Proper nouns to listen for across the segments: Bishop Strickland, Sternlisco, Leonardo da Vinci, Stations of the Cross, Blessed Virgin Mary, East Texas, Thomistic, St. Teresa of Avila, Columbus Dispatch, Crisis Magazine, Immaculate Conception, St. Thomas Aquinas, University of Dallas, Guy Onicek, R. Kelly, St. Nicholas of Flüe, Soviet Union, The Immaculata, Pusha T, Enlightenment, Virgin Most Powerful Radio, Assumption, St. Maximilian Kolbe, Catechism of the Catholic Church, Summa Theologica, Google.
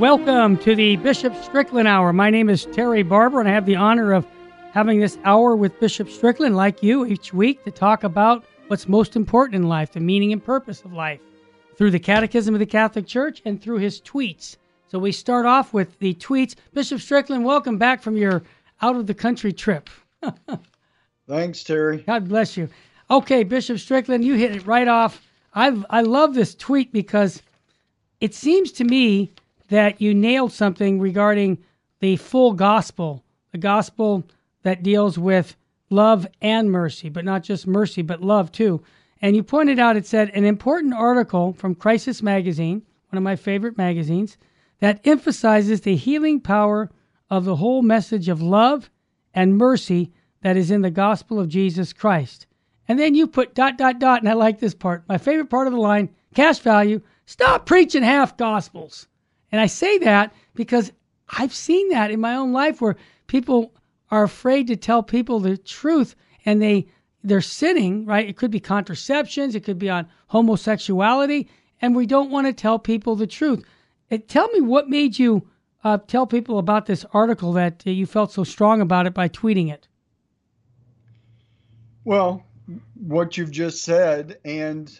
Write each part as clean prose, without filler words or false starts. Welcome to the Bishop Strickland Hour. My name is Terry Barber, and I have the honor of having this hour with Bishop Strickland, like you, each week to talk about what's most important in life, the meaning and purpose of life, through the Catechism of the Catholic Church and through his tweets. So we start off with the tweets. Bishop Strickland, welcome back from your out-of-the-country trip. Thanks, Terry. God bless you. Okay, Bishop Strickland, you hit it right off. I love this tweet because it seems to me that you nailed something regarding the full gospel, the gospel that deals with love and mercy, but not just mercy, but love too. And you pointed out, it said, an important article from Crisis Magazine, one of my favorite magazines, that emphasizes the healing power of the whole message of love and mercy that is in the gospel of Jesus Christ. And then you put ... and I like this part, my favorite part of the line, cash value, stop preaching half gospels. And I say that because I've seen that in my own life where people are afraid to tell people the truth, and they're sinning, right? It could be contraceptions, it could be on homosexuality, and we don't want to tell people the truth. Tell me what made you tell people about this article that you felt so strong about it by tweeting it. Well, what you've just said, and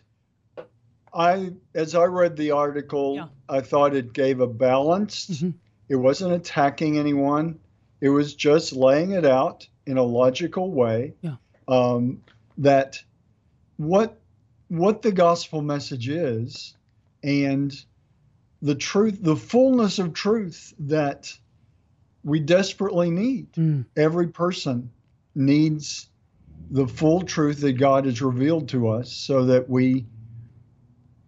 as I read the article, yeah, I thought it gave a balanced, mm-hmm, it wasn't attacking anyone. It was just laying it out in a logical way, yeah, that what the gospel message is, and the truth, the fullness of truth that we desperately need. Every person needs the full truth that God has revealed to us so that we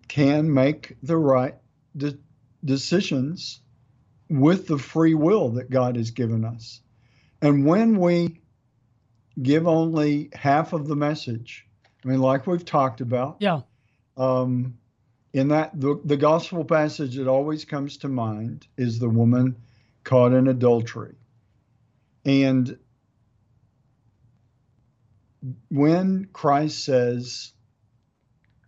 can make the right decisions with the free will that God has given us. And when we give only half of the message, I mean, like we've talked about, yeah, in that the gospel passage that always comes to mind is the woman caught in adultery. And when Christ says,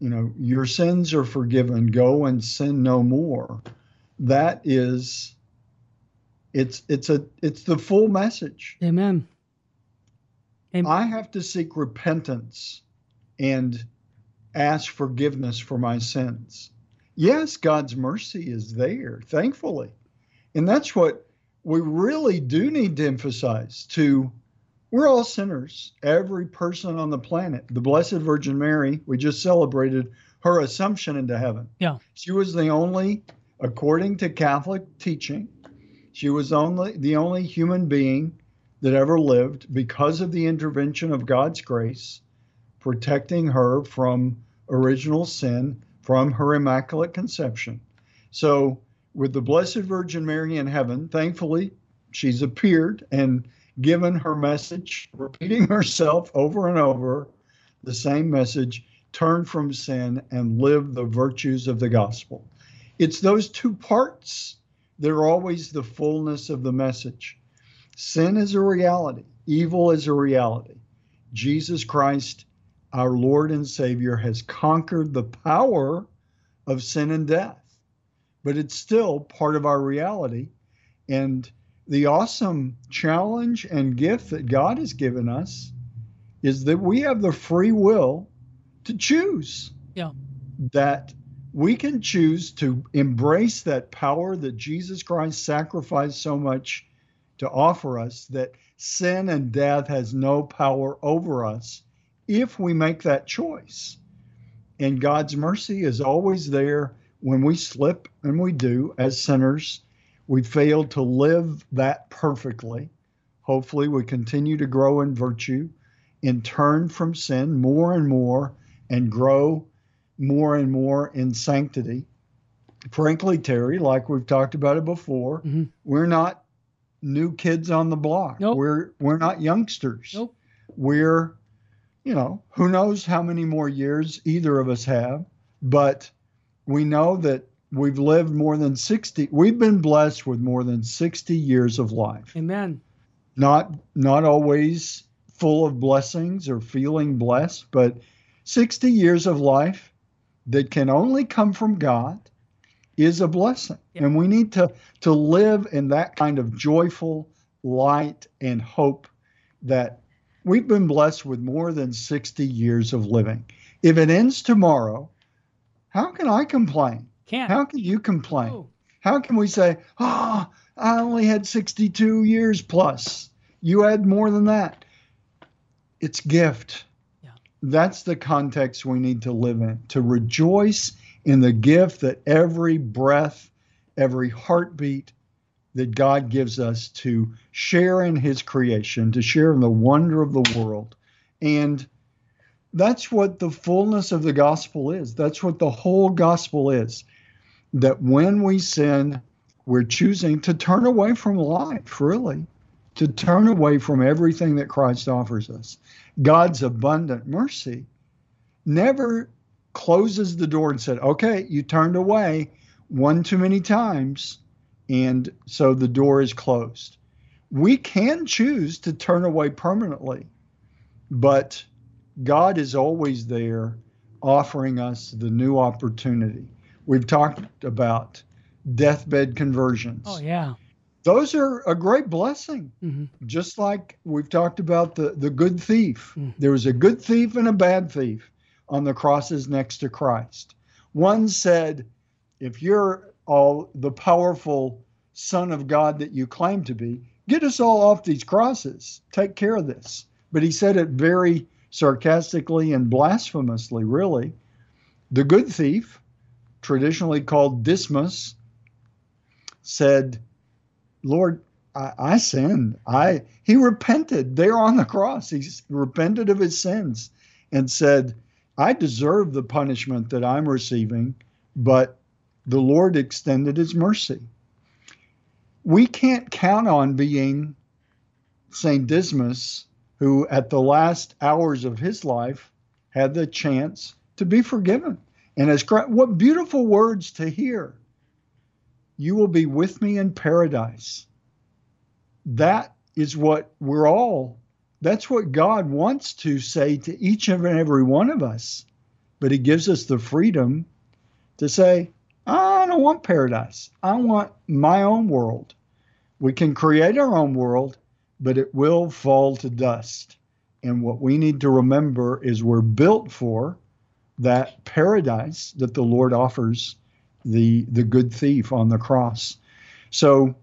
you know, your sins are forgiven, go and sin no more, that is, it's the full message. Amen. Amen. I have to seek repentance and ask forgiveness for my sins. Yes, God's mercy is there, thankfully. And that's what we really do need to emphasize to. We're all sinners, every person on the planet. The Blessed Virgin Mary, we just celebrated her Assumption into heaven. Yeah. She was the only, according to Catholic teaching, she was the only human being that ever lived, because of the intervention of God's grace, protecting her from original sin, from her Immaculate Conception. So with the Blessed Virgin Mary in heaven, thankfully, she's appeared and given her message, repeating herself over and over, the same message, turn from sin and live the virtues of the gospel. It's those two parts that are always the fullness of the message. Sin is a reality. Evil is a reality. Jesus Christ, our Lord and Savior, has conquered the power of sin and death. But it's still part of our reality. And the awesome challenge and gift that God has given us is that we have the free will to choose. Yeah. That we can choose to embrace that power that Jesus Christ sacrificed so much to offer us, that sin and death has no power over us if we make that choice. And God's mercy is always there when we slip, and we do as sinners. We failed to live that perfectly. Hopefully we continue to grow in virtue and turn from sin more and more and grow more and more in sanctity. Frankly, Terry, like we've talked about it before, mm-hmm, we're not new kids on the block. Nope. We're not youngsters. Nope. We're, you know, who knows how many more years either of us have, but we know that we've lived more than 60. We've been blessed with more than 60 years of life. Amen. Not always full of blessings or feeling blessed, but 60 years of life that can only come from God. is a blessing. Yeah. And we need to live in that kind of joyful light and hope that we've been blessed with more than 60 years of living. If it ends tomorrow, how can I complain? Can't. How can you complain? Oh. How can we say, oh, I only had 62 years plus. You had more than that. It's gift. Yeah. That's the context we need to live in, to rejoice in the gift that every breath, every heartbeat that God gives us to share in his creation, to share in the wonder of the world. And that's what the fullness of the gospel is. That's what the whole gospel is, that when we sin, we're choosing to turn away from life, really, to turn away from everything that Christ offers us. God's abundant mercy never closes the door and said, okay, you turned away one too many times, and so the door is closed. We can choose to turn away permanently, but God is always there offering us the new opportunity. We've talked about deathbed conversions. Oh, yeah. Those are a great blessing, mm-hmm. just like we've talked about the good thief. Mm-hmm. There was a good thief and a bad thief on the crosses next to Christ. One said, if you're all the powerful Son of God that you claim to be, get us all off these crosses. Take care of this. But he said it very sarcastically and blasphemously, really. The good thief, traditionally called Dismas, said, Lord, I sinned. He repented there on the cross. He repented of his sins and said, I deserve the punishment that I'm receiving, but the Lord extended his mercy. We can't count on being St. Dismas, who at the last hours of his life had the chance to be forgiven. And what beautiful words to hear. You will be with me in paradise. That is what we're all, that's what God wants to say to each and every one of us. But he gives us the freedom to say, I don't want paradise. I want my own world. We can create our own world, but it will fall to dust. And what we need to remember is we're built for that paradise that the Lord offers the good thief on the cross. So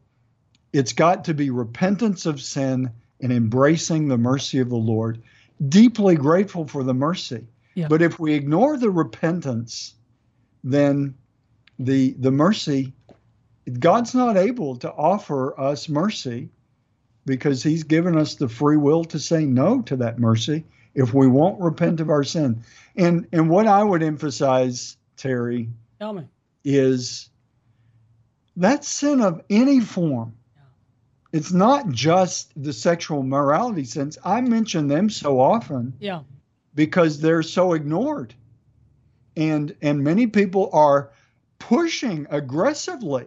it's got to be repentance of sin and embracing the mercy of the Lord, deeply grateful for the mercy. Yeah. But if we ignore the repentance, then the mercy, God's not able to offer us mercy because he's given us the free will to say no to that mercy if we won't repent of our sin. And what I would emphasize, Terry, tell me, is that sin of any form. Yeah. It's not just the sexual morality sins. I mention them so often because they're so ignored. And many people are pushing aggressively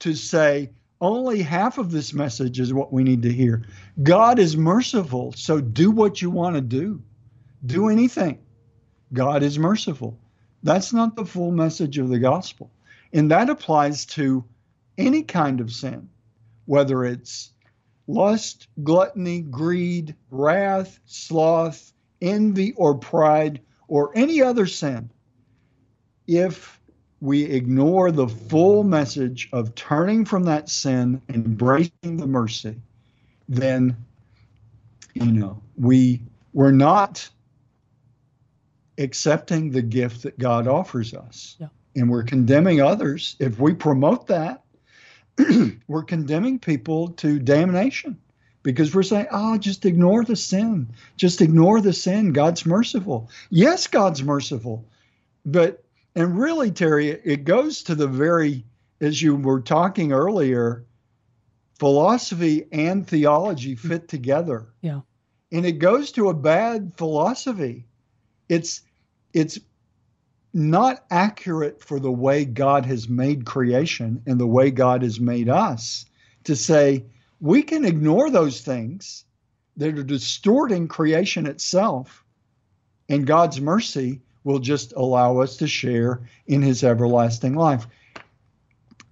to say only half of this message is what we need to hear. God is merciful, so do what you want to do. Do anything. God is merciful. That's not the full message of the gospel. And that applies to any kind of sin, whether it's lust, gluttony, greed, wrath, sloth, envy, or pride, or any other sin. If we ignore the full message of turning from that sin and embracing the mercy, then, we're not accepting the gift that God offers us. Yeah. And we're condemning others. If we promote that, we're condemning people to damnation because we're saying, just ignore the sin. Just ignore the sin. God's merciful. Yes, God's merciful. And really, Terry, it goes to the very, as you were talking earlier, philosophy and theology fit together. Yeah. And it goes to a bad philosophy. It's not accurate for the way God has made creation and the way God has made us to say we can ignore those things that are distorting creation itself, and God's mercy will just allow us to share in his everlasting life.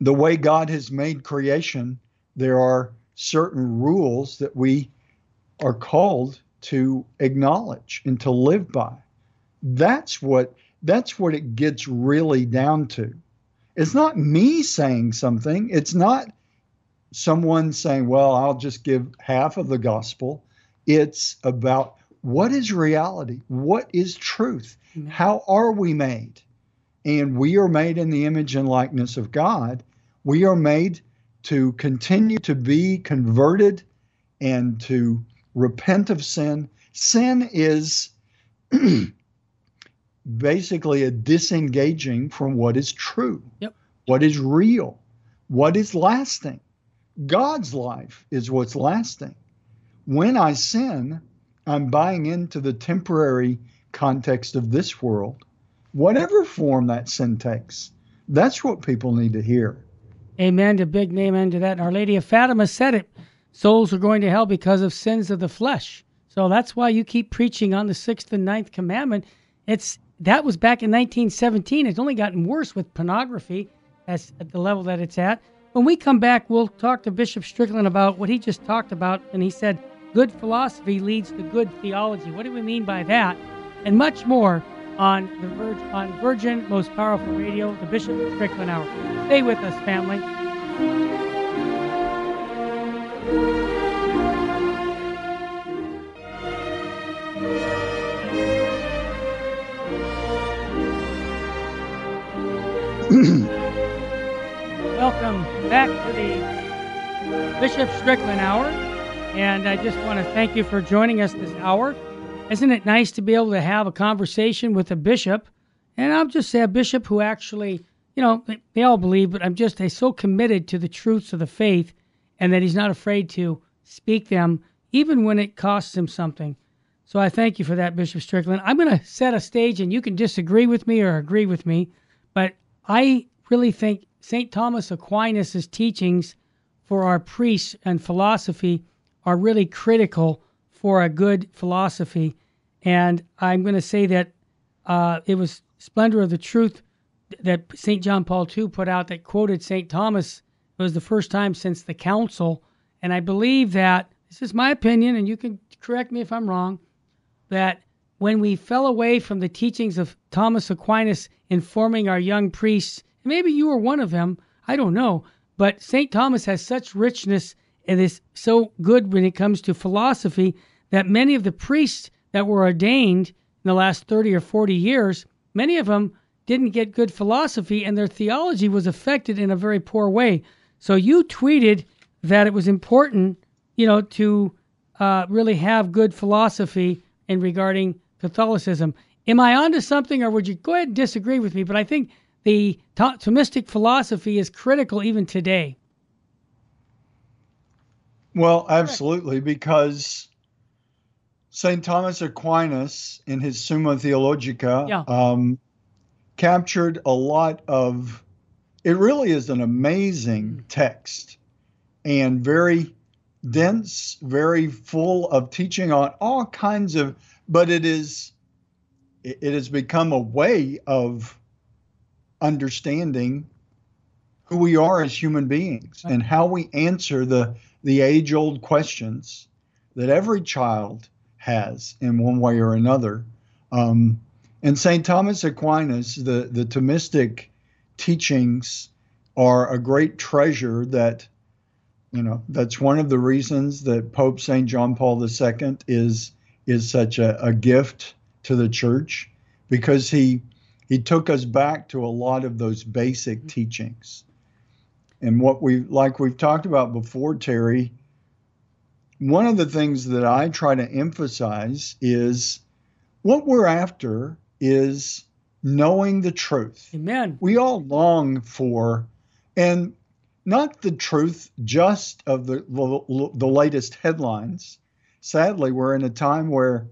the way God has made creation, there are certain rules that we are called to acknowledge and to live by. That's what it gets really down to. It's not me saying something. It's not someone saying, well, I'll just give half of the gospel. It's about what is reality? What is truth? How are we made? And we are made in the image and likeness of God. We are made to continue to be converted and to repent of sin. Sin is basically a disengaging from what is true, yep, what is real, what is lasting. God's life is what's lasting. When I sin, I'm buying into the temporary context of this world, whatever form that sin takes. That's what people need to hear. Amen to big name, amen to that. Our Lady of Fatima said it. Souls are going to hell because of sins of the flesh. So that's why you keep preaching on the 6th and 9th commandment. That was back in 1917. It's only gotten worse with pornography at the level that it's at. When we come back, we'll talk to Bishop Strickland about what he just talked about. And he said, good philosophy leads to good theology. What do we mean by that? And much more on Virgin Most Powerful Radio, the Bishop Strickland Hour. Stay with us, family. Welcome back to the Bishop Strickland Hour, and I just want to thank you for joining us this hour. Isn't it nice to be able to have a conversation with a bishop? And I'll just say a bishop who actually, they all believe, but he's so committed to the truths of the faith, and that he's not afraid to speak them, even when it costs him something. So I thank you for that, Bishop Strickland. I'm going to set a stage, and you can disagree with me or agree with me, but I really think St. Thomas Aquinas' teachings for our priests and philosophy are really critical for a good philosophy. And I'm going to say that it was Splendor of the Truth that St. John Paul II put out that quoted St. Thomas. It was the first time since the Council. And I believe that, this is my opinion, and you can correct me if I'm wrong, that when we fell away from the teachings of Thomas Aquinas informing our young priests, and maybe you were one of them, I don't know, but St. Thomas has such richness and is so good when it comes to philosophy that many of the priests that were ordained in the last 30 or 40 years, many of them didn't get good philosophy and their theology was affected in a very poor way. So you tweeted that it was important, to really have good philosophy in regarding Catholicism. Am I onto something, or would you go ahead and disagree with me? But I think the Thomistic philosophy is critical even today. Well, absolutely, because St. Thomas Aquinas, in his Summa Theologica, captured a lot of, it really is an amazing text and very dense, very full of teaching on all kinds of, but it has become a way of understanding who we are as human beings and how we answer the age-old questions that every child has in one way or another. And St. Thomas Aquinas, the Thomistic teachings are a great treasure that, that's one of the reasons that Pope St. John Paul II is such a gift to the church, because he took us back to a lot of those basic teachings. And what we've talked about before, Terry, one of the things that I try to emphasize is what we're after is knowing the truth. Amen. We all long for, and not the truth just of the latest headlines. Sadly, we're in a time where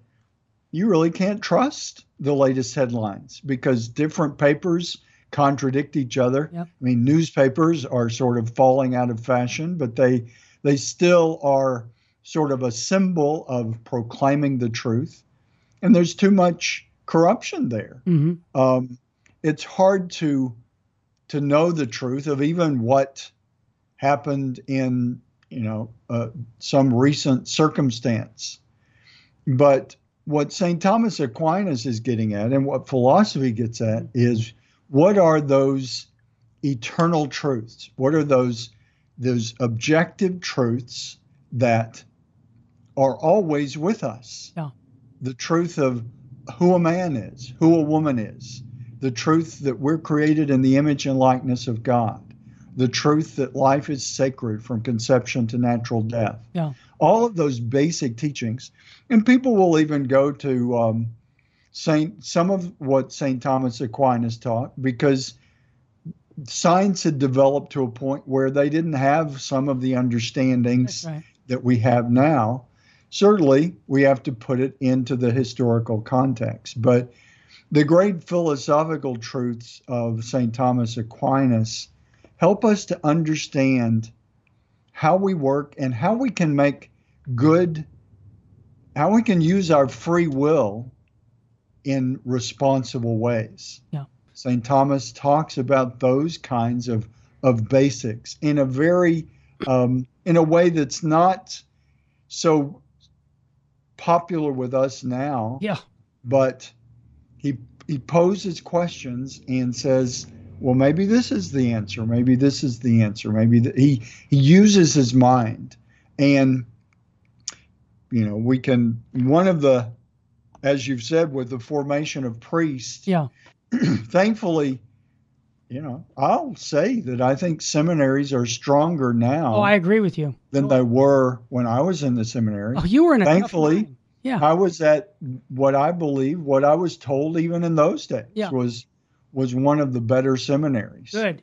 you really can't trust the latest headlines because different papers contradict each other. Yep. I mean, newspapers are sort of falling out of fashion, but they still are sort of a symbol of proclaiming the truth. And there's too much corruption there. Mm-hmm. It's hard to to know the truth of even what happened in, some recent circumstance. But what St. Thomas Aquinas is getting at, and what philosophy gets at, is what are those eternal truths? What are those objective truths that are always with us? Yeah. The truth of who a man is, who a woman is, the truth that we're created in the image and likeness of God, the truth that life is sacred from conception to natural death. Yeah. All of those basic teachings. And people will even go to some of what St. Thomas Aquinas taught, because science had developed to a point where they didn't have some of the understandings that we have now. Certainly, we have to put it into the historical context. But the great philosophical truths of St. Thomas Aquinas help us to understand how we work and how we can make good, how we can use our free will in responsible ways. Yeah. St. Thomas talks about those kinds of basics in a very, in a way that's not so popular with us now. Yeah. But he poses questions and says, well, maybe this is the answer. Maybe this is the answer. Maybe he uses his mind. And, we can, one of the, as you've said, with the formation of priests, yeah. Thankfully, I'll say that I think seminaries are stronger now. Oh, I agree with you. Than they were when I was in the seminary. Oh, you were in a thankfully, tough yeah. I was at what I believe, what I was told even in those days yeah. was one of the better seminaries. Good.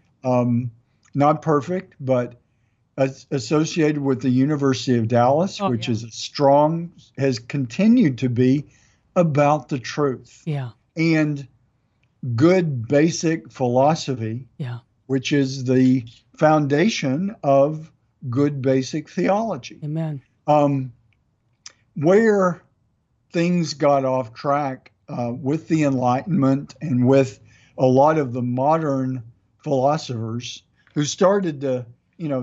Not perfect, but associated with the University of Dallas, which yeah. is a strong, has continued to be about the truth. Yeah. And good basic philosophy, yeah. which is the foundation of good basic theology. Amen. Where things got off track with the Enlightenment and with a lot of the modern philosophers who started to,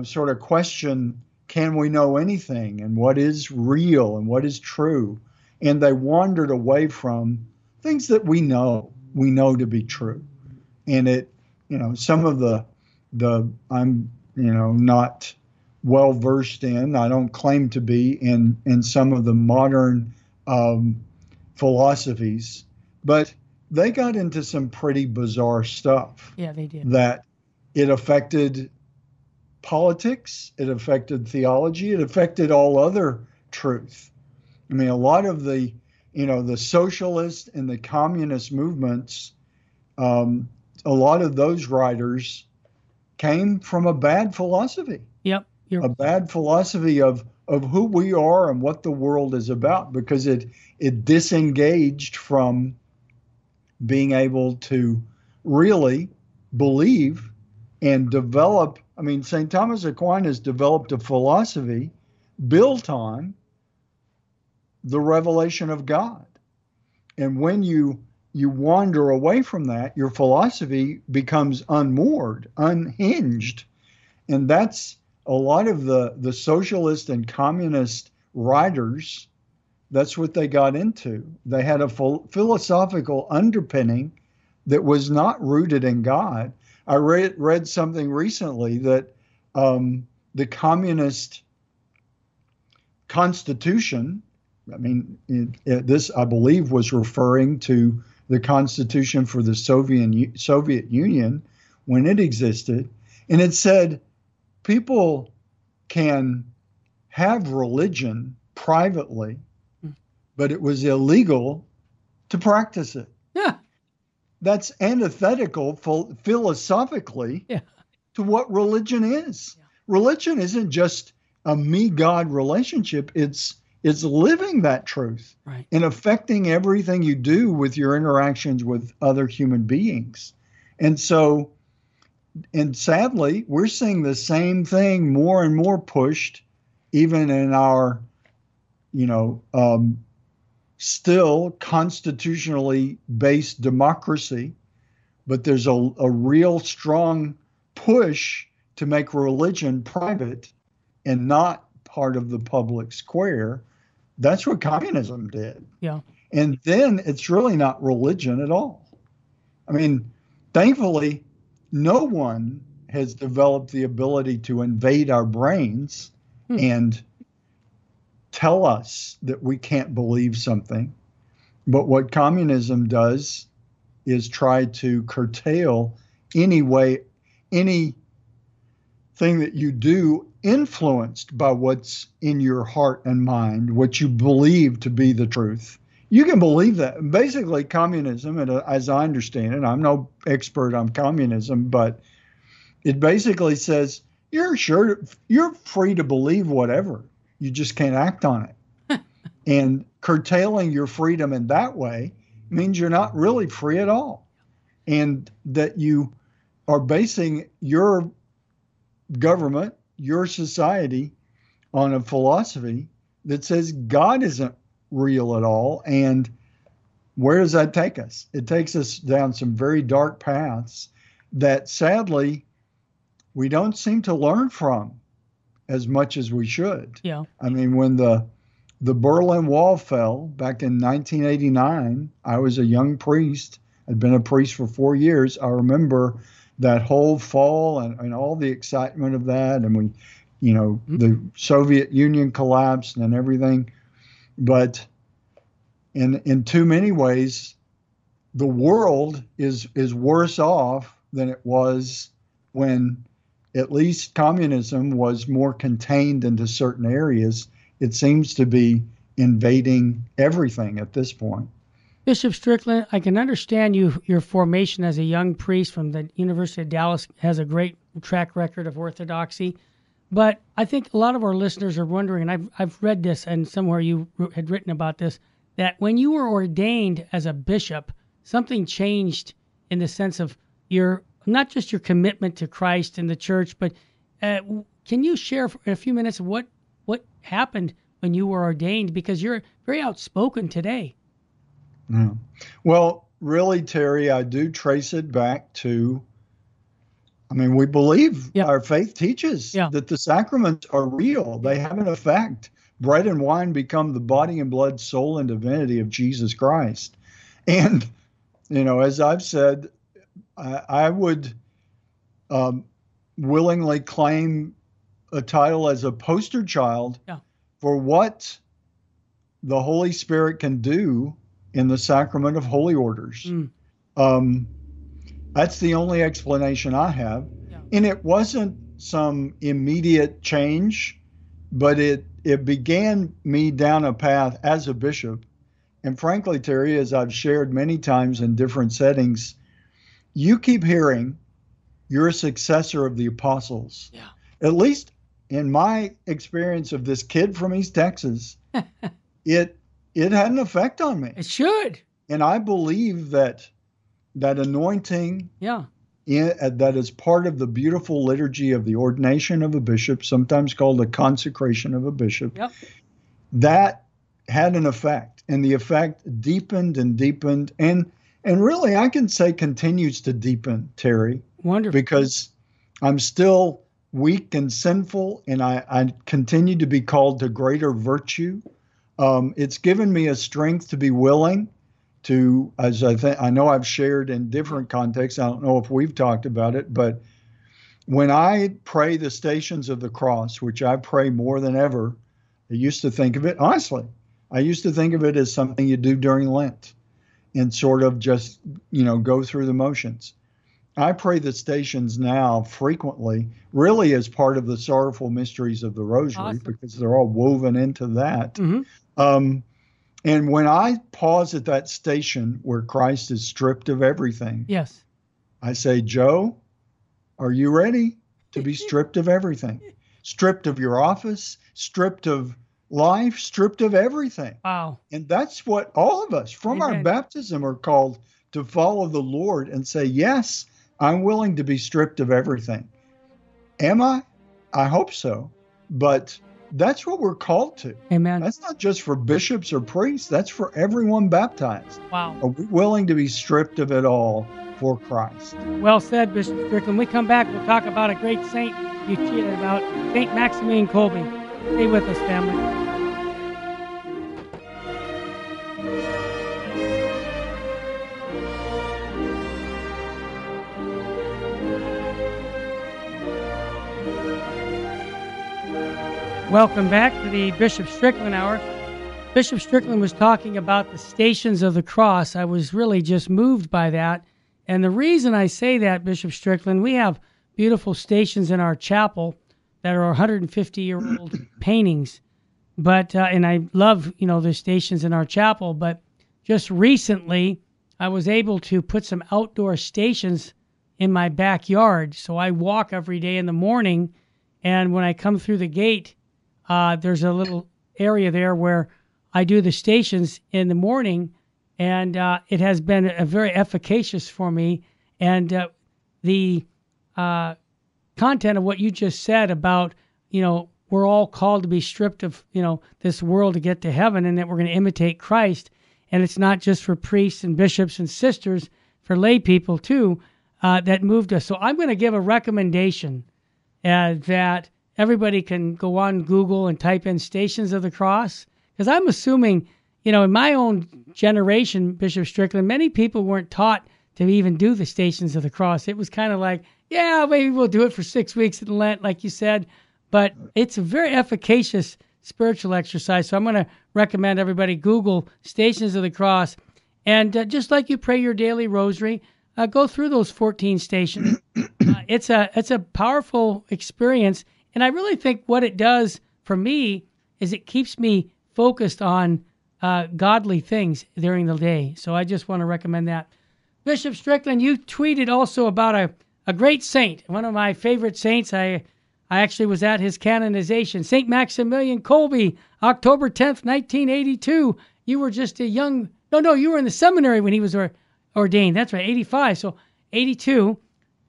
sort of question, can we know anything and what is real and what is true? And they wandered away from things that we know to be true. And it, some of the I'm, not well versed in, I don't claim to be in some of the modern philosophies, but they got into some pretty bizarre stuff. Yeah, they did. That it affected politics, it affected theology, it affected all other truth. I mean, a lot of the the socialist and the communist movements, a lot of those writers came from a bad philosophy. Yep. A bad philosophy of who we are and what the world is about, because it disengaged from being able to really believe and develop. I mean, St. Thomas Aquinas developed a philosophy built on the revelation of God. And when you wander away from that, your philosophy becomes unmoored, unhinged. And that's a lot of the socialist and communist writers, that's what they got into. They had a philosophical underpinning that was not rooted in God. I read something recently that the communist constitution, I mean, this, I believe, was referring to the Constitution for the Soviet Union when it existed. And it said people can have religion privately, but it was illegal to practice it. Yeah. That's antithetical philosophically yeah. to what religion is. Yeah. Religion isn't just a me-God relationship. It's living that truth right. and affecting everything you do with your interactions with other human beings. And so, and sadly, we're seeing the same thing more and more pushed, even in our, still constitutionally based democracy. But there's a real strong push to make religion private and not part of the public square, that's what communism did. Yeah. And then it's really not religion at all. I mean, thankfully, no one has developed the ability to invade our brains and tell us that we can't believe something. But what communism does is try to curtail any way, anything that you do influenced by what's in your heart and mind, what you believe to be the truth. You can believe that. Basically, communism, and as I understand it, I'm no expert on communism, but it basically says you're free to believe whatever. You just can't act on it. And curtailing your freedom in that way means you're not really free at all, and that you are basing your government, your society, on a philosophy that says God isn't real at all. And where does that take us? It takes us down some very dark paths that sadly we don't seem to learn from as much as we should. Yeah. I mean, when the Berlin Wall fell back in 1989, I was a young priest. I'd been a priest for 4 years. I remember that whole fall and all the excitement of that. And we, you know, the Soviet Union collapsed and everything. But in too many ways, the world is worse off than it was when at least communism was more contained into certain areas. It seems to be invading everything at this point. Bishop Strickland, I can understand your formation as a young priest from the University of Dallas has a great track record of orthodoxy. But I think a lot of our listeners are wondering, and I've read this, and somewhere you had written about this, that when you were ordained as a bishop, something changed in the sense of your, not just your commitment to Christ and the church, but can you share in a few minutes what happened when you were ordained? Because you're very outspoken today. Yeah. Well, really, Terry, I do trace it back to, I mean, we believe our faith teaches that the sacraments are real. They have an effect. Bread and wine become the body and blood, soul and divinity of Jesus Christ. And, you know, as I've said, I would willingly claim a title as a poster child for what the Holy Spirit can do in the sacrament of holy orders. That's the only explanation I have. Yeah. And it wasn't some immediate change, but it began me down a path as a bishop. And frankly, Terry, as I've shared many times in different settings, you keep hearing you're a successor of the apostles. Yeah. At least in my experience of this kid from East Texas, it had an effect on me. It should. And I believe that anointing, that is part of the beautiful liturgy of the ordination of a bishop, sometimes called the consecration of a bishop, that had an effect. And the effect deepened and deepened. And really, I can say continues to deepen, Terry. Wonderful. Because I'm still weak and sinful, and I continue to be called to greater virtue. It's given me a strength to be willing to, as I know I've shared in different contexts, I don't know if we've talked about it, but when I pray the Stations of the Cross, which I pray more than ever, I used to think of it, honestly, I used to think of it as something you do during Lent and sort of just, you know, go through the motions. I pray the Stations now frequently, really as part of the Sorrowful Mysteries of the Rosary, because they're all woven into that. And when I pause at that station where Christ is stripped of everything, I say, Joe, are you ready to be stripped of everything? Stripped of your office, stripped of life, stripped of everything. Wow. And that's what all of us from our baptism are called to follow the Lord and say, yes, I'm willing to be stripped of everything. Am I? I hope so. But that's what we're called to. Amen. That's not just for bishops or priests. That's for everyone baptized. Wow. Are we willing to be stripped of it all for Christ. Well said, Bishop Strickland. When we come back, we'll talk about a great saint, about St. Maximilian Kolbe. Stay with us, family. Welcome back to the Bishop Strickland Hour. Bishop Strickland was talking about the Stations of the Cross. I was really just moved by that. And the reason I say that, Bishop Strickland, we have beautiful stations in our chapel that are 150-year-old paintings. And I love, the stations in our chapel. But just recently, I was able to put some outdoor stations in my backyard. So I walk every day in the morning. And when I come through the gate, there's a little area there where I do the stations in the morning, and it has been a very efficacious for me. And the content of what you just said about, we're all called to be stripped of, this world to get to heaven, and that we're going to imitate Christ. And it's not just for priests and bishops and sisters, for lay people too, that moved us. So I'm going to give a recommendation that everybody can go on Google and type in Stations of the Cross. Because I'm assuming, in my own generation, Bishop Strickland, many people weren't taught to even do the Stations of the Cross. It was kind of like, maybe we'll do it for 6 weeks in Lent, like you said. But it's a very efficacious spiritual exercise. So I'm going to recommend everybody Google Stations of the Cross. And just like you pray your daily rosary, go through those 14 stations. It's a powerful experience. And I really think what it does for me is it keeps me focused on godly things during the day. So I just want to recommend that. Bishop Strickland, you tweeted also about a great saint, one of my favorite saints. I actually was at his canonization, St. Maximilian Kolbe, October 10th, 1982. You were just a young... No, you were in the seminary when he was ordained. That's right, 85. So 82.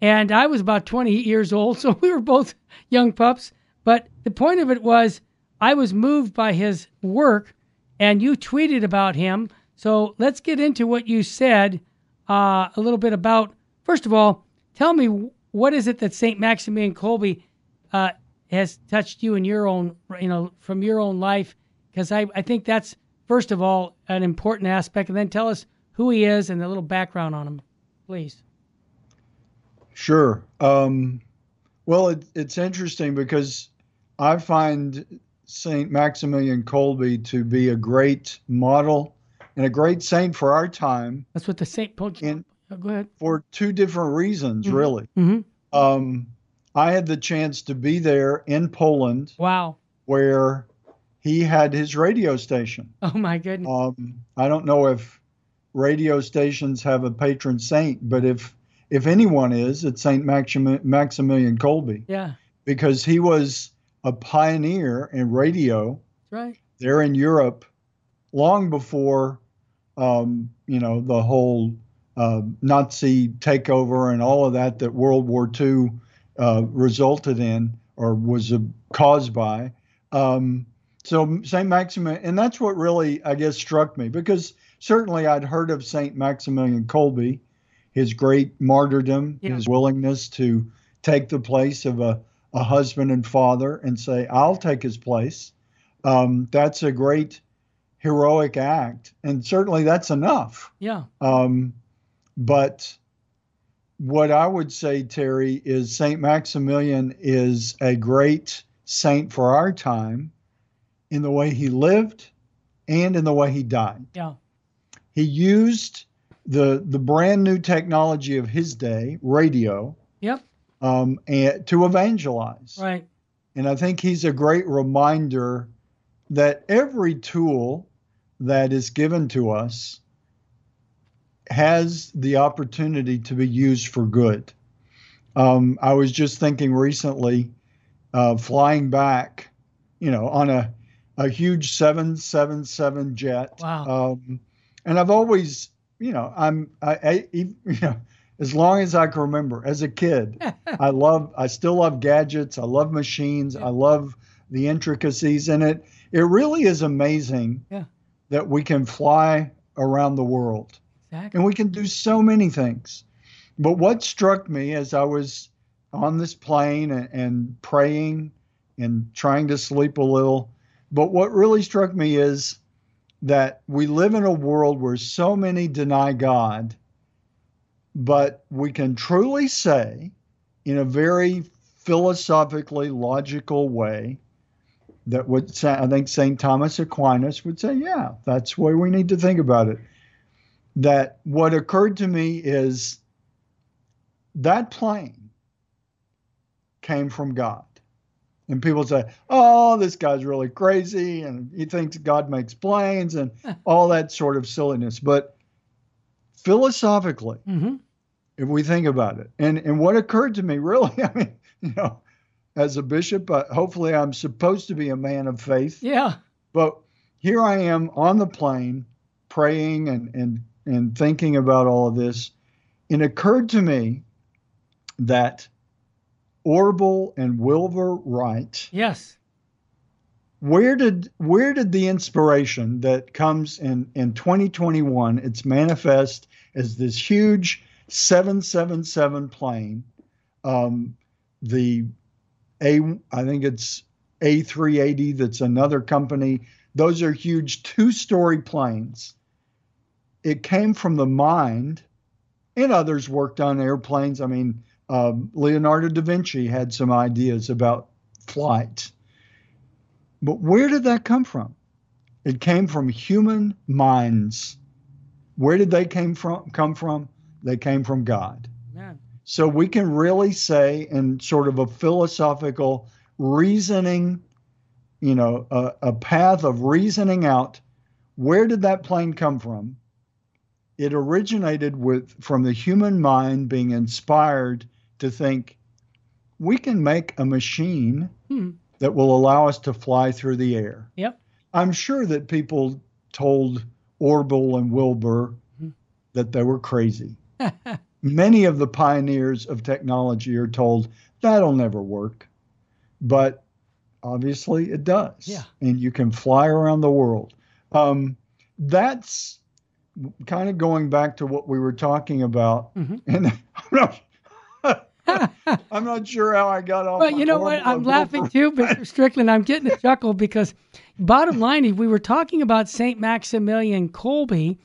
And I was about 20 years old, so we were both young pups. But the point of it was, I was moved by his work, and you tweeted about him. So let's get into what you said a little bit about. First of all, tell me, what is it that St. Maximilian Kolbe has touched you in your own, from your own life? Because I think that's, first of all, an important aspect. And then tell us who he is and a little background on him, please. Sure. Well, it's interesting because I find St. Maximilian Kolbe to be a great model and a great saint for our time. That's what the saint... go ahead. For two different reasons, mm-hmm. really. Mm-hmm. I had the chance to be there in Poland. Wow. Where he had his radio station. Oh, my goodness. I don't know if radio stations have a patron saint, but if anyone is, it's St. Maximilian Kolbe. Yeah. Because he was a pioneer in radio there in Europe long before, the whole Nazi takeover and all of that World War II resulted in or was caused by. So St. Maximilian, and that's what really, I guess, struck me, because certainly I'd heard of St. Maximilian Kolbe, his great martyrdom, his willingness to take the place of a husband and father and say, I'll take his place. That's a great heroic act. And certainly that's enough. Yeah. But what I would say, Terry, is St. Maximilian is a great saint for our time in the way he lived and in the way he died. Yeah. He used the brand new technology of his day, radio. Yep. And to evangelize. Right. And I think he's a great reminder that every tool that is given to us has the opportunity to be used for good. I was just thinking recently, flying back, on a huge 777 jet. Wow. And I've always, as long as I can remember, as a kid, I still love gadgets. I love machines. Yeah. I love the intricacies in it. It really is amazing that we can fly around the world. Exactly. And we can do so many things. But what struck me as I was on this plane and praying and trying to sleep a little, but what really struck me is that we live in a world where so many deny God, but we can truly say in a very philosophically logical way that would say, I think St. Thomas Aquinas would say, yeah, that's the way we need to think about it. That what occurred to me is that plane came from God. And people say, oh, this guy's really crazy, and he thinks God makes planes and all that sort of silliness. But philosophically, if we think about it, and what occurred to me really, I mean, you know, as a bishop, hopefully I'm supposed to be a man of faith. Yeah. But here I am on the plane praying and thinking about all of this. It occurred to me that Orville and Wilbur Wright. Yes. Where did the inspiration that comes in 2021, it's manifest as this huge 777 plane, I think it's A380, that's another company. Those are huge two-story planes. It came from the mind, and others worked on airplanes. I mean, Leonardo da Vinci had some ideas about flight. But where did that come from? It came from human minds. Where did they come from? They came from God. Man. So we can really say in sort of a philosophical reasoning, you know, a path of reasoning out, where did that plane come from? It originated from the human mind being inspired to think, we can make a machine that will allow us to fly through the air. Yep. I'm sure that people told Orville and Wilbur that they were crazy. Many of the pioneers of technology are told that'll never work, but obviously it does. Yeah. And you can fly around the world. That's kind of going back to what we were talking about. And I'm not sure how I got off. But you know what? I'm laughing too, Bishop Strickland. I'm getting a chuckle because bottom line, we were talking about St. Maximilian Kolbe.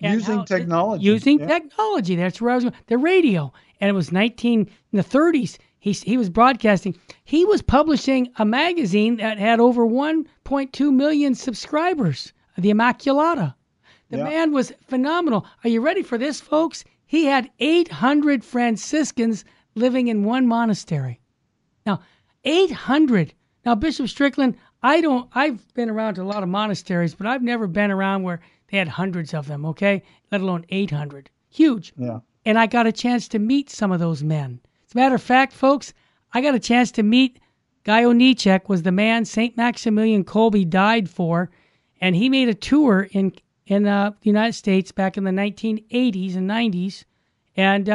Using technology. Using technology. That's where I was going. The radio. And it was in the 30s. He was broadcasting. He was publishing a magazine that had over 1.2 million subscribers, The Immaculata. The man was phenomenal. Are you ready for this, folks? He had 800 Franciscans living in one monastery. Now, 800. Now, Bishop Strickland, I've been around to a lot of monasteries, but I've never been around where they had hundreds of them, okay? Let alone 800. Huge. Yeah. And I got a chance to meet some of those men. As a matter of fact, folks, I got a chance to meet Guy Onicek, was the man St. Maximilian Kolbe died for, and he made a tour in the United States back in the 1980s and 90s, and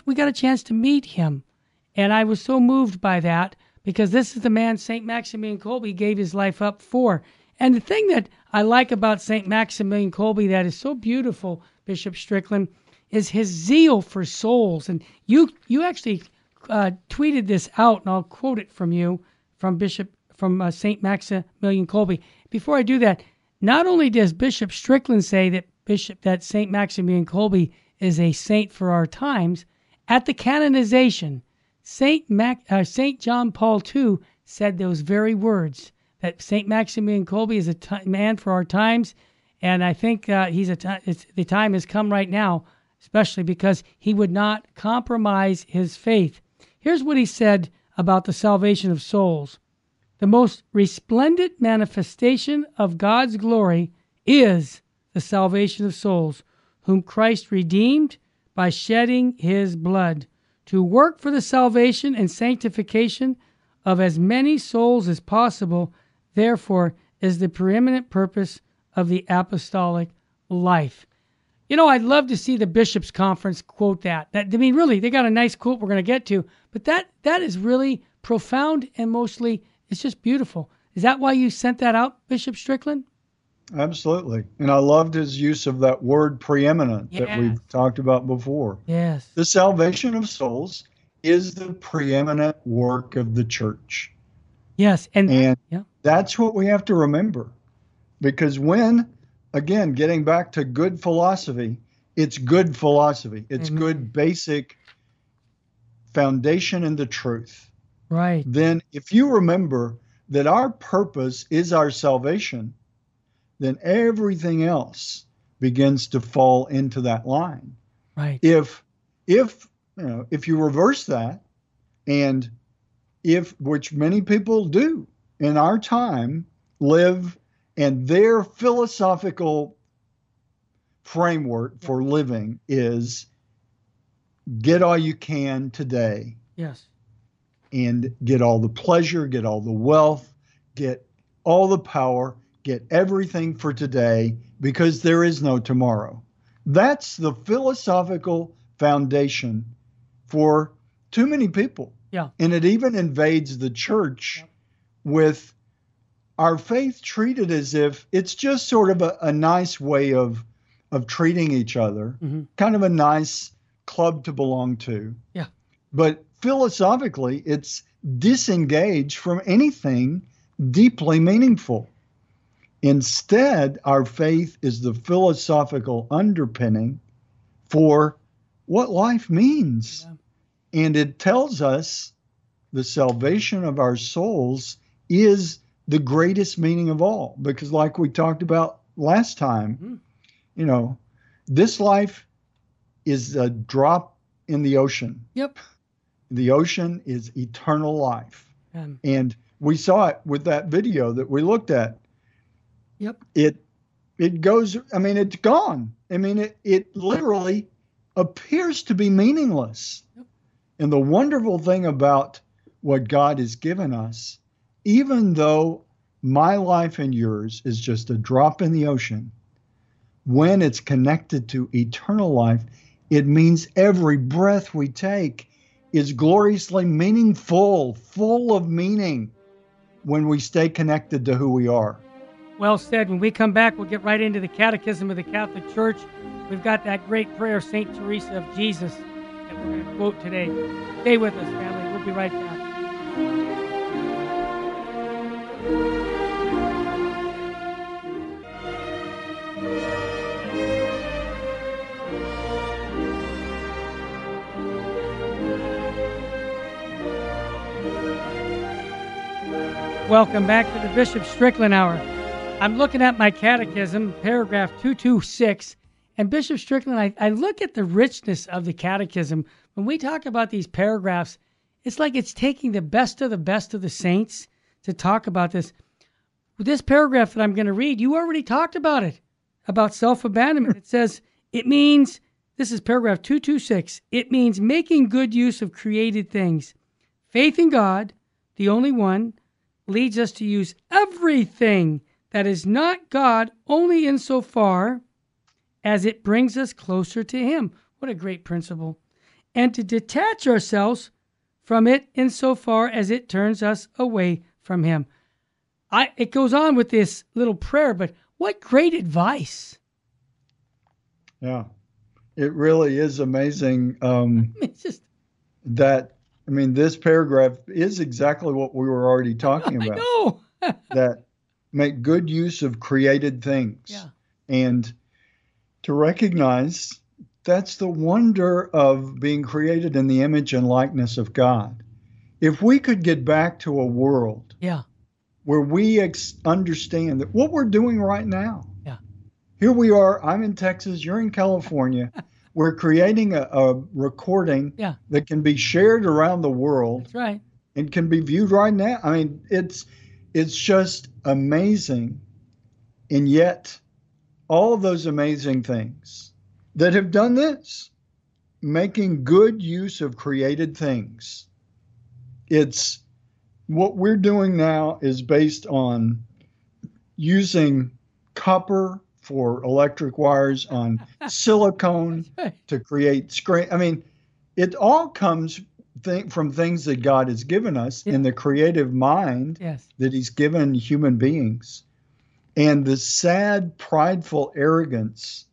we got a chance to meet him. And I was so moved by that because this is the man St. Maximilian Kolbe gave his life up for. And the thing that I like about St. Maximilian Kolbe that is so beautiful, Bishop Strickland, is his zeal for souls. And you actually tweeted this out, and I'll quote it from you, from St. Maximilian Kolbe. Before I do that, not only does Bishop Strickland say that St. Maximilian Kolbe is a saint for our times, at the canonization, St. John Paul II said those very words, that St. Maximilian Kolbe is a man for our times, and I think the time has come right now, especially because he would not compromise his faith. Here's what he said about the salvation of souls. The most resplendent manifestation of God's glory is the salvation of souls, whom Christ redeemed by shedding his blood, to work for the salvation and sanctification of as many souls as possible, therefore, is the preeminent purpose of the apostolic life. You know, I'd love to see the Bishops' Conference quote that. I mean, really, they got a nice quote we're going to get to, but that is really profound and mostly, it's just beautiful. Is that why you sent that out, Bishop Strickland? Absolutely. And I loved his use of that word preeminent that we've talked about before. Yes. The salvation of souls is the preeminent work of the church. Yes. And that's what we have to remember. Because when, again, getting back to good philosophy, it's good philosophy. It's good basic foundation in the truth. Right. Then if you remember that our purpose is our salvation, then everything else begins to fall into that line. Right. If you reverse that, and which many people do in our time, live, and their philosophical framework for living is get all you can today. Yes. And get all the pleasure, get all the wealth, get all the power, get everything for today, because there is no tomorrow. That's the philosophical foundation for too many people. Yeah. And it even invades the church with our faith treated as if it's just sort of a nice way of treating each other, kind of a nice club to belong to. Yeah. But philosophically, it's disengaged from anything deeply meaningful. Instead, our faith is the philosophical underpinning for what life means. Yeah. And it tells us the salvation of our souls is the greatest meaning of all. Because like we talked about last time, this life is a drop in the ocean. Yep. The ocean is eternal life. And we saw it with that video that we looked at. Yep. It goes, I mean, it's gone. I mean, it literally appears to be meaningless. Yep. And the wonderful thing about what God has given us, even though my life and yours is just a drop in the ocean, when it's connected to eternal life, it means every breath we take is gloriously meaningful, full of meaning when we stay connected to who we are. Well said. When we come back, we'll get right into the Catechism of the Catholic Church. We've got that great prayer of St. Teresa of Jesus that we're going to quote today. Stay with us, family. We'll be right back. Welcome back to the Bishop Strickland Hour. I'm looking at my catechism, paragraph 226, and Bishop Strickland, I look at the richness of the catechism. When we talk about these paragraphs, it's like it's taking the best of the saints to talk about this. With this paragraph that I'm going to read, you already talked about it, about self-abandonment. It says, it means, this is paragraph 226, it means making good use of created things. Faith in God, the only one, leads us to use everything that is not God only insofar as it brings us closer to Him. What a great principle. And to detach ourselves from it insofar as it turns us away from Him. It goes on with this little prayer, but what great advice. Yeah, it really is amazing. This paragraph is exactly what we were already talking about. I know. That make good use of created things. Yeah. And to recognize that's the wonder of being created in the image and likeness of God. If we could get back to a world where we understand that what we're doing right now, here we are, I'm in Texas, you're in California, we're creating a recording that can be shared around the world. That's right. And can be viewed right now. I mean, it's just amazing, and yet all those amazing things that have done this, making good use of created things. It's what we're doing now is based on using copper for electric wires, on silicone to create screen. I mean, it all comes from things that God has given us in the creative mind that He's given human beings. And the sad, prideful arrogance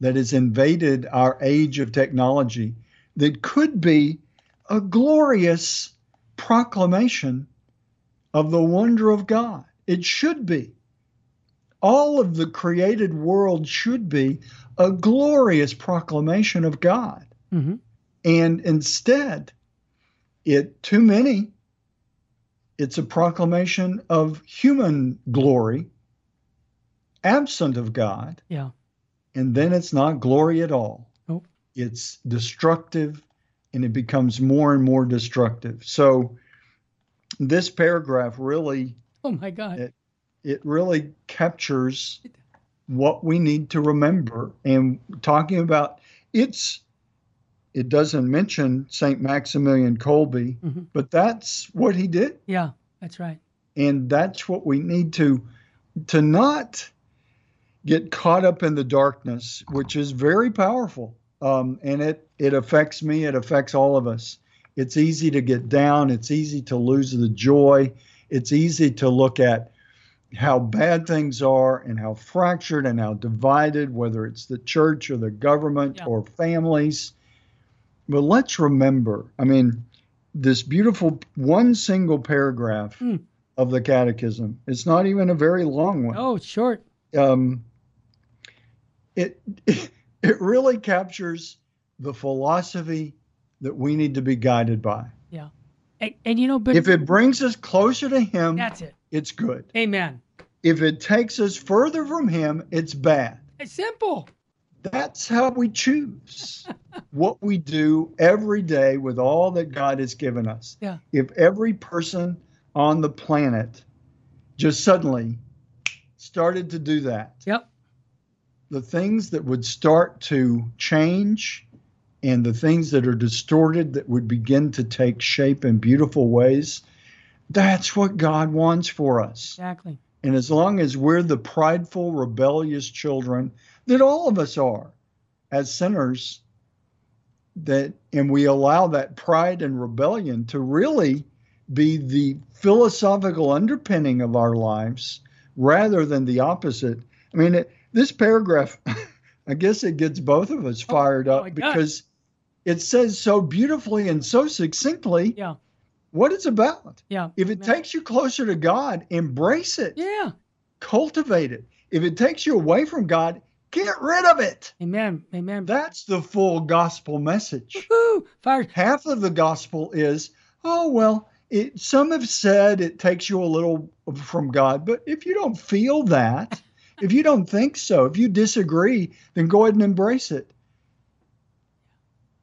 that has invaded our age of technology that could be a glorious proclamation of the wonder of God. It should be. All of the created world should be a glorious proclamation of God. Mm-hmm. And instead, it's a proclamation of human glory, absent of God. Yeah. And then it's not glory at all. Oh. It's destructive, and it becomes more and more destructive. So this paragraph really... Oh, my God. It really captures what we need to remember. And talking about it doesn't mention St. Maximilian Kolbe, mm-hmm. but that's what he did. Yeah, that's right. And that's what we need to not get caught up in the darkness, which is very powerful. And it affects me. It affects all of us. It's easy to get down. It's easy to lose the joy. It's easy to look at how bad things are and how fractured and how divided, whether it's the church or the government yeah. or families. But let's remember, I mean, this beautiful one single paragraph of the Catechism. It's not even a very long one. Oh, it's short. It really captures the philosophy that we need to be guided by. Yeah. And you know, but if it brings us closer to Him, that's it. It's good. Amen. If it takes us further from Him, it's bad. It's simple. That's how we choose what we do every day with all that God has given us. Yeah. If every person on the planet just suddenly started to do that, yep. the things that would start to change and the things that are distorted that would begin to take shape in beautiful ways, that's what God wants for us. Exactly. And as long as we're the prideful, rebellious children that all of us are as sinners, and we allow that pride and rebellion to really be the philosophical underpinning of our lives rather than the opposite. I mean, this paragraph, I guess it gets both of us fired up because it says so beautifully and so succinctly. Yeah. What it's about. Yeah. If it takes you closer to God, embrace it. Yeah. Cultivate it. If it takes you away from God, get rid of it. Amen. Amen. That's the full gospel message. Woo-hoo! Fire. Half of the gospel is, some have said it takes you a little from God, but if you don't feel that, if you don't think so, if you disagree, then go ahead and embrace it.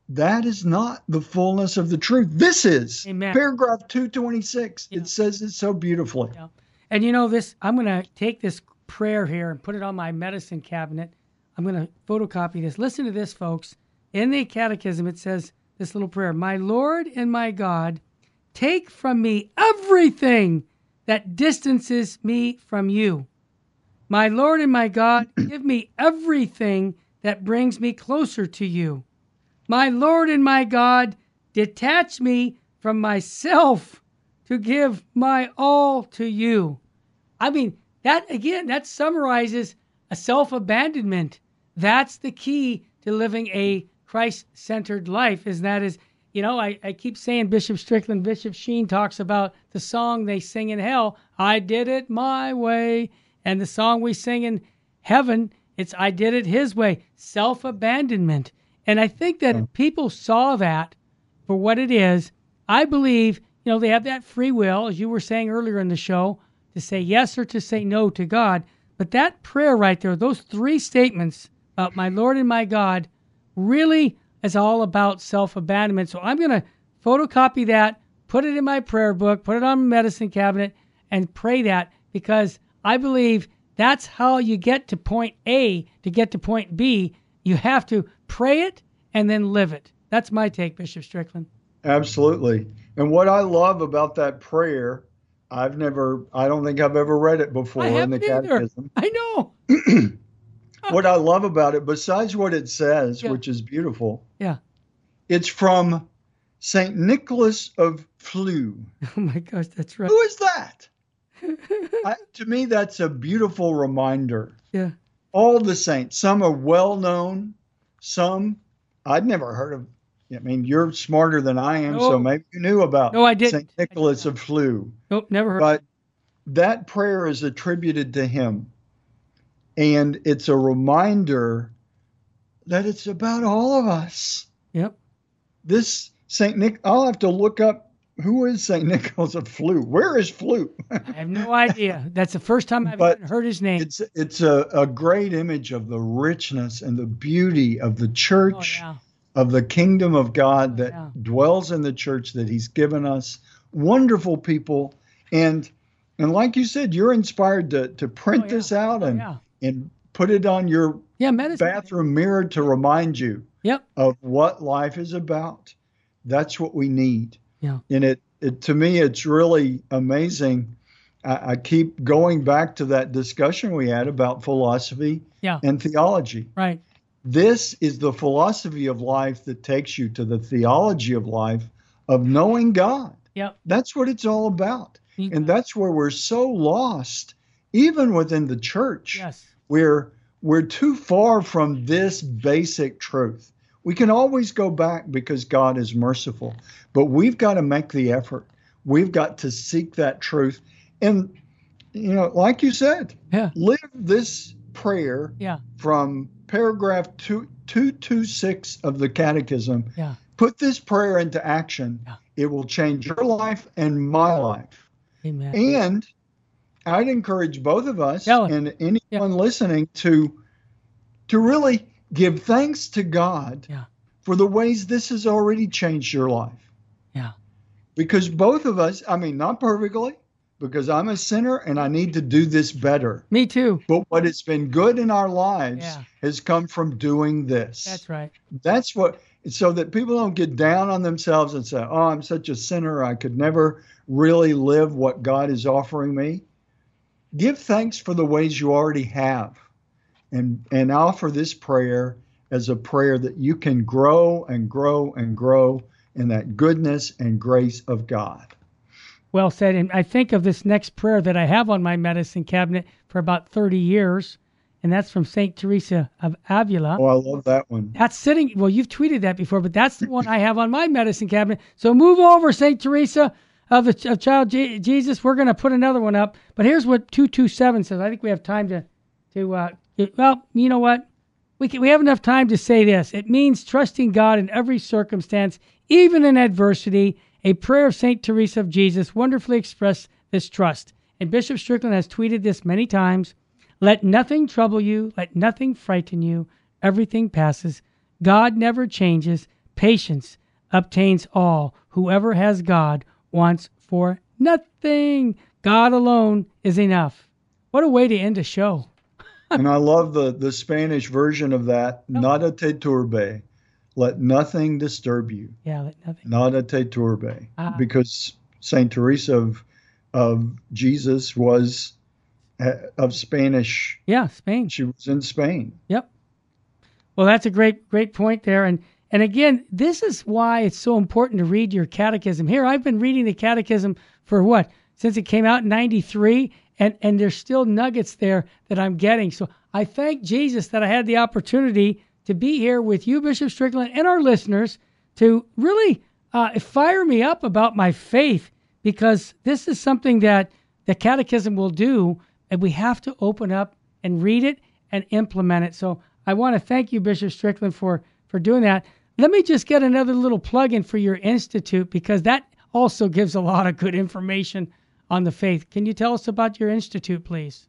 That is not the fullness of the truth. This is Amen. Paragraph 226. Yeah. It says it so beautifully. Yeah. And you know this, I'm going to take this prayer here and put it on my medicine cabinet. I'm going to photocopy this. Listen to this, folks. In the Catechism, it says this little prayer, "My Lord and my God, take from me everything that distances me from you. My Lord and my God, give me everything that brings me closer to you. My Lord and my God, detach me from myself to give my all to you." I mean, that summarizes a self-abandonment. That's the key to living a Christ-centered life, is that is, you know, I keep saying Bishop Strickland, Bishop Sheen talks about the song they sing in hell, "I did it my way," and the song we sing in heaven, it's "I did it his way," self-abandonment. And I think that if people saw that for what it is, I believe, you know, they have that free will, as you were saying earlier in the show, to say yes or to say no to God. But that prayer right there, those three statements about my Lord and my God, really is all about self-abandonment. So I'm going to photocopy that, put it in my prayer book, put it on my medicine cabinet, and pray that, because I believe that's how you get to point A to get to point B. You have to pray it and then live it. That's my take, Bishop Strickland. Absolutely. And what I love about that prayer, I don't think I've ever read it before in the Catechism. I know. What I love about it, besides what it says, yeah. which is beautiful, yeah, it's from St. Nicholas of Flüe. Oh my gosh, that's right. Who is that? To me, that's a beautiful reminder. Yeah. All the saints, some are well-known, some I'd never heard of. I mean, you're smarter than I am, so maybe you knew about St. Nicholas of Flüe. Nope, never heard of it. But that prayer is attributed to him, and it's a reminder that it's about all of us. Yep. This St. Nick, I'll have to look up who is St. Nicholas of Flüe. Where is Flüe? I have no idea. That's the first time I've even heard his name. It's a great image of the richness and the beauty of the church. Oh, yeah. Of the kingdom of God that dwells in the church that he's given us. Wonderful people. And like you said, you're inspired to print this out and put it on your bathroom mirror to remind you of what life is about. That's what we need. Yeah. And it to me, it's really amazing. I keep going back to that discussion we had about philosophy and theology. Right. This is the philosophy of life that takes you to the theology of life, of knowing God. Yep. That's what it's all about. Mm-hmm. And that's where we're so lost, even within the church. Yes. We're too far from this basic truth. We can always go back because God is merciful. But we've got to make the effort. We've got to seek that truth. And, you know, like you said, live this prayer from paragraph 226 of the Catechism. Yeah. Put this prayer into action. Yeah. It will change your life and my life. Amen. And I'd encourage both of us and anyone listening to really give thanks to God for the ways this has already changed your life. Yeah. Because both of us, I mean, not perfectly, because I'm a sinner and I need to do this better. Me too. But what has been good in our lives has come from doing this. That's right. That's what, so that people don't get down on themselves and say, oh, I'm such a sinner. I could never really live what God is offering me. Give thanks for the ways you already have. And offer this prayer as a prayer that you can grow and grow and grow in that goodness and grace of God. Well said. And I think of this next prayer that I have on my medicine cabinet for about 30 years, and that's from St. Teresa of Avila. Oh, I love that one. That's sitting, well, you've tweeted that before, but that's the one I have on my medicine cabinet. So move over, St. Teresa of Child Jesus. We're going to put another one up. But here's what 227 says. I think we have time well, you know what? We have enough time to say this. It means trusting God in every circumstance, even in adversity. A prayer of St. Teresa of Jesus wonderfully expressed this trust. And Bishop Strickland has tweeted this many times. Let nothing trouble you. Let nothing frighten you. Everything passes. God never changes. Patience obtains all. Whoever has God wants for nothing. God alone is enough. What a way to end a show. And I love the Spanish version of that. Nada te turbe. Let nothing disturb you. Yeah, let nothing. Nada te turbe. Ah. Because St. Teresa of Jesus was of Spanish. Yeah, Spain. She was in Spain. Yep. Well, that's a great point there. And again, this is why it's so important to read your catechism. Here, I've been reading the catechism for what? Since it came out in 93, and there's still nuggets there that I'm getting. So I thank Jesus that I had the opportunity to be here with you, Bishop Strickland, and our listeners to really fire me up about my faith, because this is something that the catechism will do, and we have to open up and read it and implement it. So I want to thank you, Bishop Strickland, for doing that. Let me just get another little plug in for your institute, because that also gives a lot of good information on the faith. Can you tell us about your institute, please?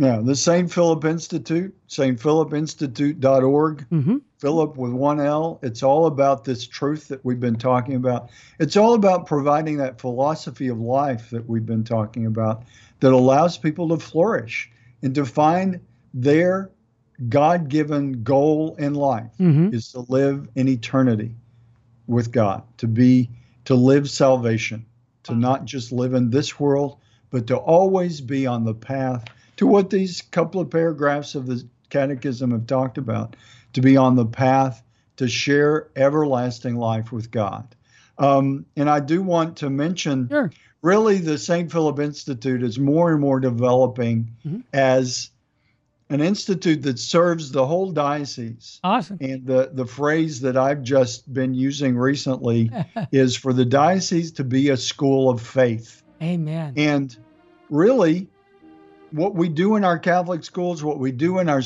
Yeah, the St. Philip Institute, stphilipinstitute.org, mm-hmm. Philip with one L. It's all about this truth that we've been talking about. It's all about providing that philosophy of life that we've been talking about that allows people to flourish and to find their God-given goal in life, mm-hmm. is to live in eternity with God, to live salvation, to not just live in this world, but to always be on the path to what these couple of paragraphs of the Catechism have talked about, to be on the path to share everlasting life with God. And I do want to mention, really the St. Philip Institute is more and more developing as an institute that serves the whole diocese. Awesome. And the phrase that I've just been using recently is for the diocese to be a school of faith. Amen. And really, what we do in our Catholic schools, what we do in our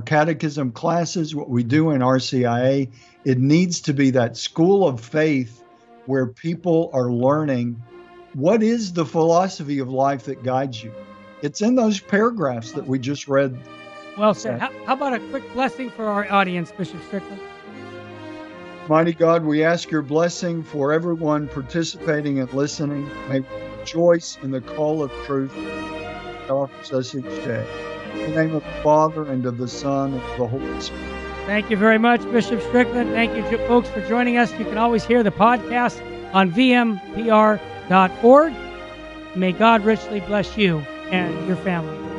catechism classes, what we do in RCIA, it needs to be that school of faith where people are learning what is the philosophy of life that guides you. It's in those paragraphs that we just read. Well said. How about a quick blessing for our audience, Bishop Strickland? Mighty God, we ask your blessing for everyone participating and listening. May we rejoice in the call of truth that offers us each day. In the name of the Father, and of the Son, and of the Holy Spirit. Thank you very much, Bishop Strickland. Thank you, folks, for joining us. You can always hear the podcast on vmpr.org. May God richly bless you and your family.